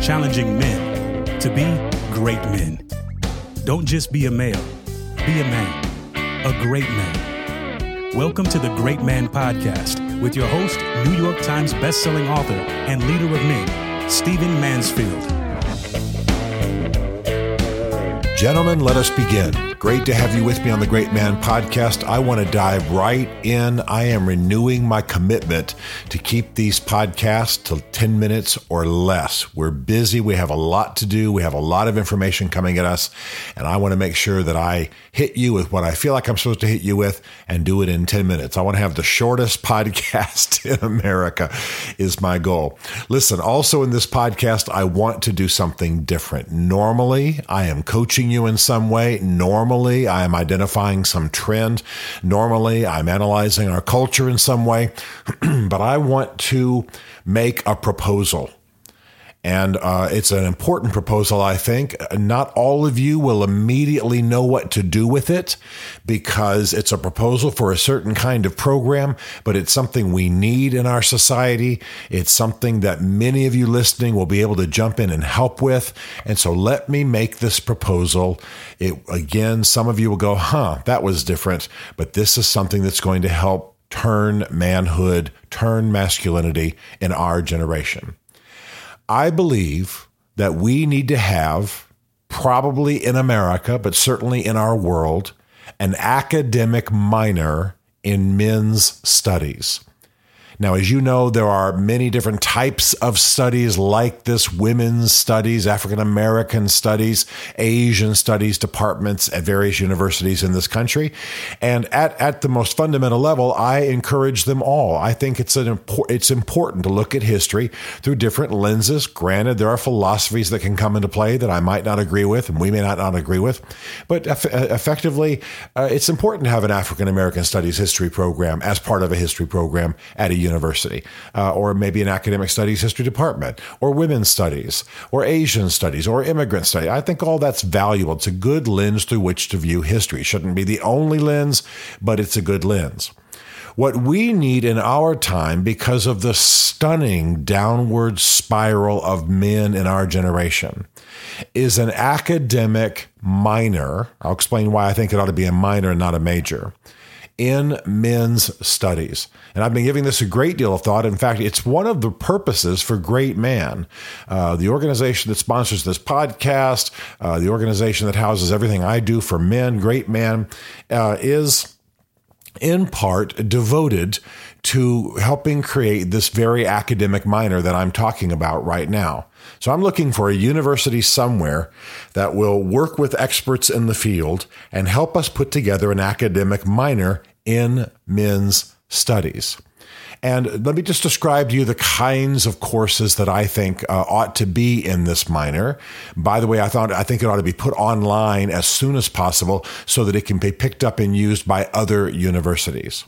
challenging men to be great men. Don't just be a male, be a man, a great man. Welcome to the Great Man Podcast with your host, New York Times bestselling author and leader of men, Stephen Mansfield. Gentlemen, let us begin. Great to have you with me on the Great Man Podcast. I want to dive right in. I am renewing my commitment to keep these podcasts to 10 minutes or less. We're busy. We have a lot to do. We have a lot of information coming at us. And I want to make sure that I hit you with what I feel like I'm supposed to hit you with and do it in 10 minutes. I want to have the shortest podcast in America is my goal. Listen, also in this podcast, I want to do something different. Normally, I am coaching you in some way. Normally, I'm identifying some trend. Normally, I'm analyzing our culture in some way. But I want to make a proposal. And it's an important proposal, I think. Not all of you will immediately know what to do with it because it's a proposal for a certain kind of program, but it's something we need in our society. It's something that many of you listening will be able to jump in and help with. And so let me make this proposal. Again, some of you will go, that was different, but this is something that's going to help turn manhood, turn masculinity in our generation. I believe that we need to have, probably in America, but certainly in our world, an academic minor in men's studies. Now, as you know, there are many different types of studies like this: women's studies, African American studies, Asian studies departments at various universities in this country. And at the most fundamental level, I encourage them all. I think it's important to look at history through different lenses. Granted, there are philosophies that can come into play that I might not agree with and we may not agree with. But effectively, it's important to have an African American studies history program as part of a history program at a university, or maybe an academic studies history department, or women's studies, or Asian studies, or immigrant studies. I think all that's valuable. It's a good lens through which to view history. It shouldn't be the only lens, but it's a good lens. What we need in our time, because of the stunning downward spiral of men in our generation, is an academic minor. I'll explain why I think it ought to be a minor and not a major in men's studies. And I've been giving this a great deal of thought. In fact, it's one of the purposes for Great Man, the organization that sponsors this podcast, the organization that houses everything I do for men. Great Man is in part devoted to helping create this very academic minor that I'm talking about right now. So I'm looking for a university somewhere that will work with experts in the field and help us put together an academic minor in men's studies. And let me just describe to you the kinds of courses that I think ought to be in this minor. By the way, I think it ought to be put online as soon as possible so that it can be picked up and used by other universities.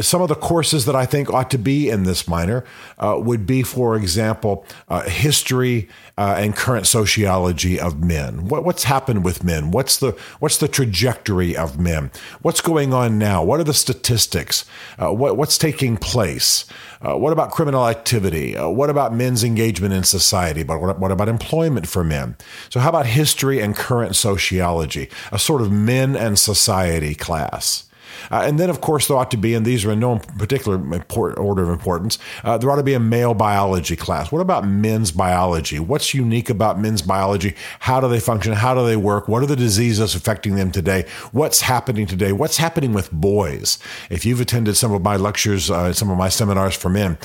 Some of the courses that I think ought to be in this minor would be, for example, history and current sociology of men. What's happened with men? What's the trajectory of men? What's going on now? What are the statistics? What's taking place? What about criminal activity? What about men's engagement in society? But what about employment for men? So how about history and current sociology, a sort of men and society class? And then, of course, there ought to be, and these are in no particular order of importance, there ought to be a male biology class. What about men's biology? What's unique about men's biology? How do they function? How do they work? What are the diseases affecting them today? What's happening today? What's happening with boys? If you've attended some of my lectures, some of my seminars for men,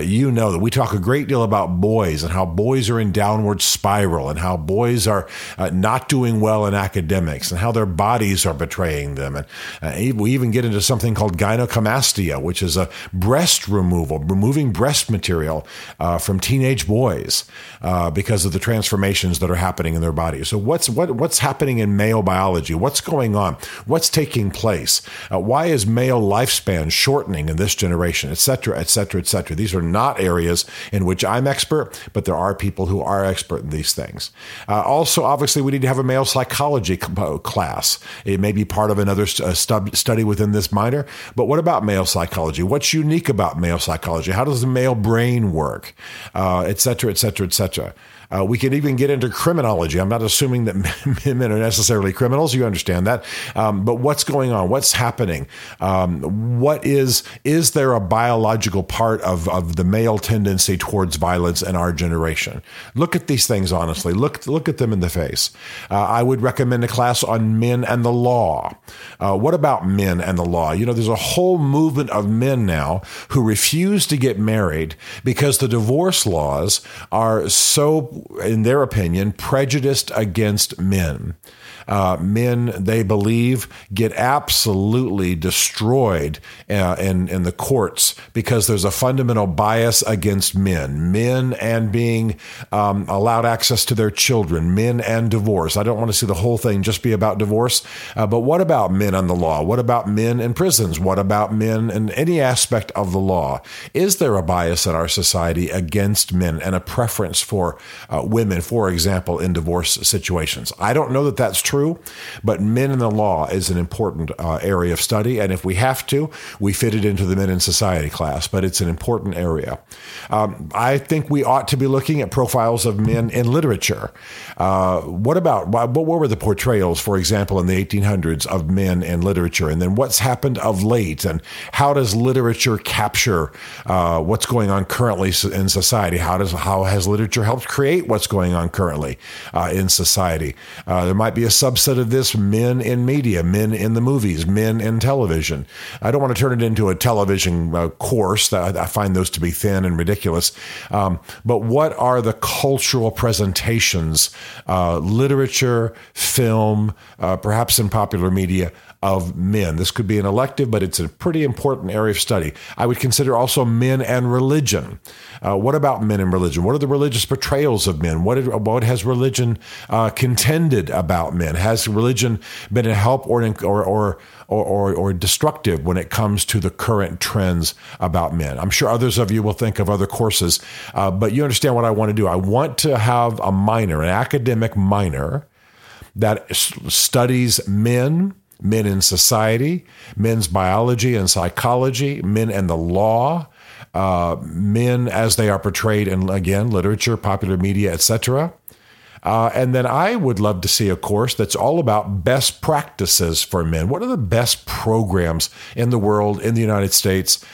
you know that we talk a great deal about boys and how boys are in downward spiral and how boys are not doing well in academics and how their bodies are betraying them. And we even get into something called gynecomastia, which is a breast removal, removing breast material from teenage boys because of the transformations that are happening in their bodies. So what's happening in male biology? What's going on? What's taking place? Why is male lifespan shortening in this generation, et cetera, et cetera, et cetera? These are not areas in which I'm expert, but there are people who are expert in these things. Also, obviously, we need to have a male psychology class. It may be part of another study within this minor, but what about male psychology? What's unique about male psychology? How does the male brain work? Et cetera, et cetera, et cetera. We can even get into criminology. I'm not assuming that men are necessarily criminals. You understand that. But what's going on? What's happening? Is there a biological part of the male tendency towards violence in our generation? Look at these things, honestly. Look at them in the face. I would recommend a class on men and the law. What about men and the law? You know, there's a whole movement of men now who refuse to get married because the divorce laws are so, in their opinion, prejudiced against men. Men, they believe, get absolutely destroyed in the courts because there's a fundamental bias against men. Men and being allowed access to their children. Men and divorce. I don't want to see the whole thing just be about divorce. But what about men and the law? What about men in prisons? What about men in any aspect of the law? Is there a bias in our society against men and a preference for women, for example, in divorce situations? I don't know that that's true, but men in the law is an important area of study. And if we have to, we fit it into the Men in Society class, but it's an important area. I think we ought to be looking at profiles of men in literature. What were the portrayals, for example, in the 1800s of men in literature? And then what's happened of late? And how does literature capture what's going on currently in society? How has literature helped create what's going on currently in society? There might be a subset of this, men in media, men in the movies, men in television. I don't want to turn it into a television course. I find those to be thin and ridiculous. But what are the cultural presentations, literature, film, perhaps in popular media, of men? This could be an elective, but it's a pretty important area of study. I would consider also men and religion. What about men and religion? What are the religious portrayals of men? What has religion contended about men? Has religion been a help or destructive when it comes to the current trends about men? I'm sure others of you will think of other courses, but you understand what I want to do. I want to have a minor, an academic minor, that studies men in society, men's biology and psychology, men and the law, men as they are portrayed in, again, literature, popular media, etc. And then I would love to see a course that's all about best practices for men. What are the best programs in the world, in the United States,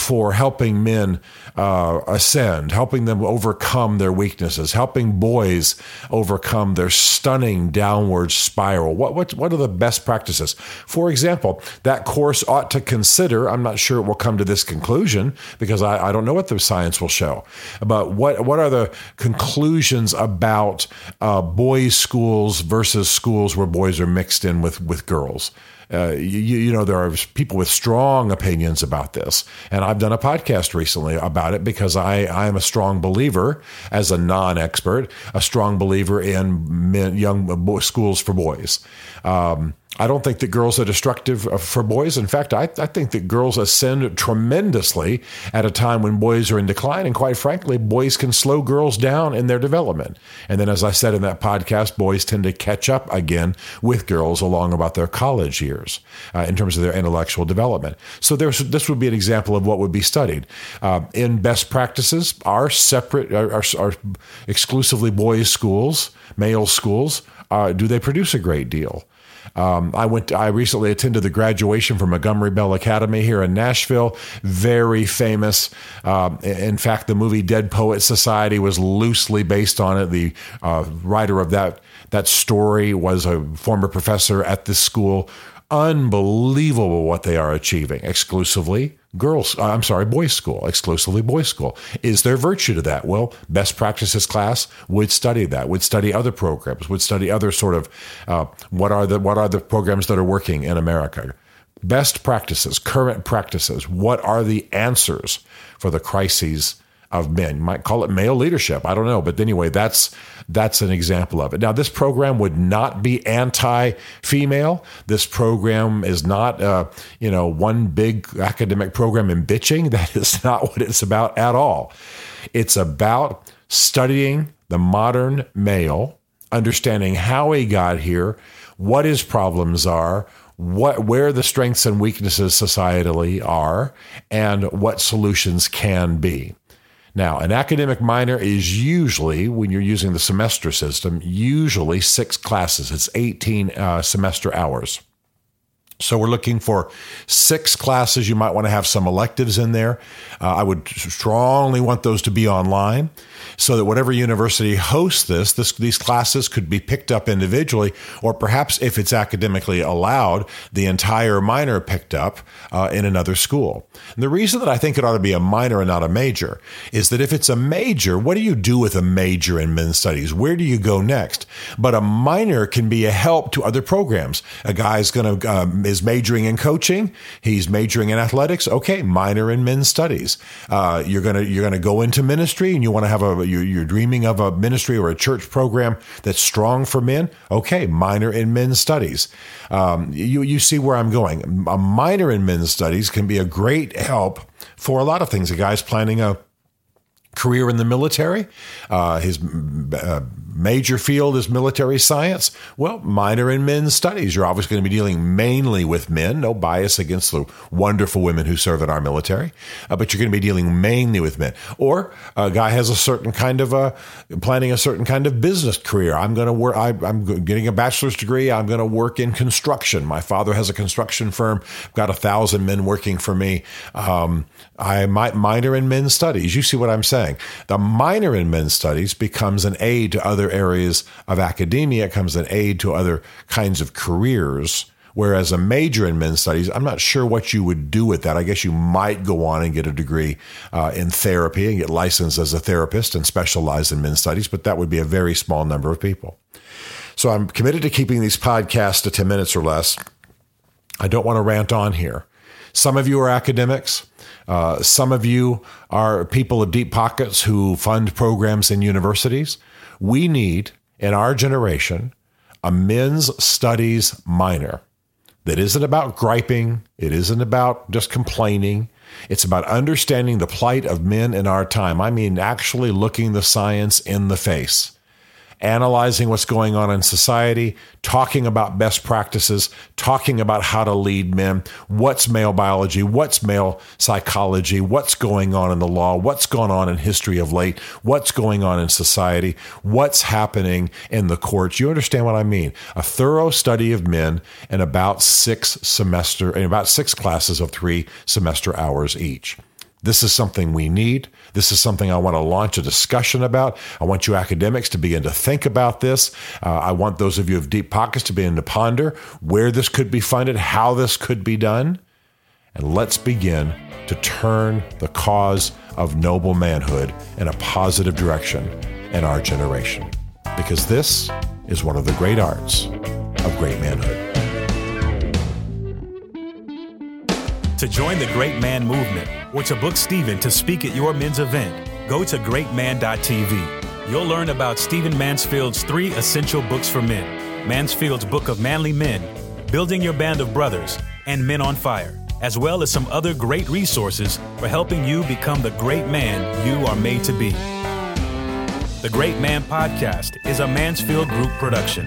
for helping men ascend, helping them overcome their weaknesses, helping boys overcome their stunning downward spiral? What are the best practices? For example, that course ought to consider, I'm not sure it will come to this conclusion because I don't know what the science will show, but what are the conclusions about boys' schools versus schools where boys are mixed in with girls? You know, there are people with strong opinions about this. And I've done a podcast recently about it because I am a strong believer, as a non-expert, a strong believer in young schools for boys. I don't think that girls are destructive for boys. In fact, I think that girls ascend tremendously at a time when boys are in decline. And quite frankly, boys can slow girls down in their development. And then, as I said in that podcast, boys tend to catch up again with girls along about their college years in terms of their intellectual development. So this would be an example of what would be studied. In best practices, our exclusively boys' schools, male schools, do they produce a great deal? I recently attended the graduation from Montgomery Bell Academy here in Nashville. Very famous. In fact, the movie Dead Poets Society was loosely based on it. The writer of that story was a former professor at this school. Unbelievable what they are achieving. Boys' school, exclusively boys' school. Is there virtue to that? Well, best practices class would study that, would study other programs, would study other sort of, what are the programs that are working in America? Best practices, current practices. What are the answers for the crises of men? You might call it male leadership. I don't know. But anyway, that's an example of it. Now, this program would not be anti-female. This program is not, one big academic program in bitching. That is not what it's about at all. It's about studying the modern male, understanding how he got here, what his problems are, where the strengths and weaknesses societally are and what solutions can be. Now, an academic minor is usually, when you're using the semester system, usually 6 classes. It's 18 semester hours. So we're looking for 6 classes. You might want to have some electives in there. I would strongly want those to be online so that whatever university hosts these classes could be picked up individually, or perhaps if it's academically allowed, the entire minor picked up in another school. And the reason that I think it ought to be a minor and not a major is that if it's a major, what do you do with a major in men's studies? Where do you go next? But a minor can be a help to other programs. A guy's going to... is majoring in coaching. He's majoring in athletics. Okay, minor in men's studies. You're gonna go into ministry, and you want to have you're dreaming of a ministry or a church program that's strong for men. Okay, minor in men's studies. You see where I'm going. A minor in men's studies can be a great help for a lot of things. A guy's planning a career in the military. His major field is military science. Well, minor in men's studies. You're obviously going to be dealing mainly with men. No bias against the wonderful women who serve in our military, but you're going to be dealing mainly with men. Or a guy has a certain kind of planning a certain kind of business career. I'm going to work. I'm getting a bachelor's degree. I'm going to work in construction. My father has a construction firm. I've got 1,000 men working for me. I might minor in men's studies. You see what I'm saying? The minor in men's studies becomes an aid to other areas of academia, becomes an aid to other kinds of careers, whereas a major in men's studies, I'm not sure what you would do with that. I guess you might go on and get a degree in therapy and get licensed as a therapist and specialize in men's studies, but that would be a very small number of people. So I'm committed to keeping these podcasts to 10 minutes or less. I don't want to rant on here. Some of you are academics. Some of you are people of deep pockets who fund programs in universities. We need, in our generation, a men's studies minor that isn't about griping. It isn't about just complaining. It's about understanding the plight of men in our time. I mean, actually looking the science in the face, analyzing what's going on in society, talking about best practices, talking about how to lead men, what's male biology, what's male psychology, what's going on in the law, what's gone on in history of late, what's going on in society, what's happening in the courts. You understand what I mean? A thorough study of men in about 6 classes of 3 semester hours each. This is something we need. This is something I want to launch a discussion about. I want you academics to begin to think about this. I want those of you of deep pockets to begin to ponder where this could be funded, how this could be done. And let's begin to turn the cause of noble manhood in a positive direction in our generation, because this is one of the great arts of great manhood. To join the Great Man movement or to book Stephen to speak at your men's event, go to greatman.tv. You'll learn about Stephen Mansfield's 3 essential books for men, Mansfield's Book of Manly Men, Building Your Band of Brothers, and Men on Fire, as well as some other great resources for helping you become the great man you are made to be. The Great Man Podcast is a Mansfield Group production.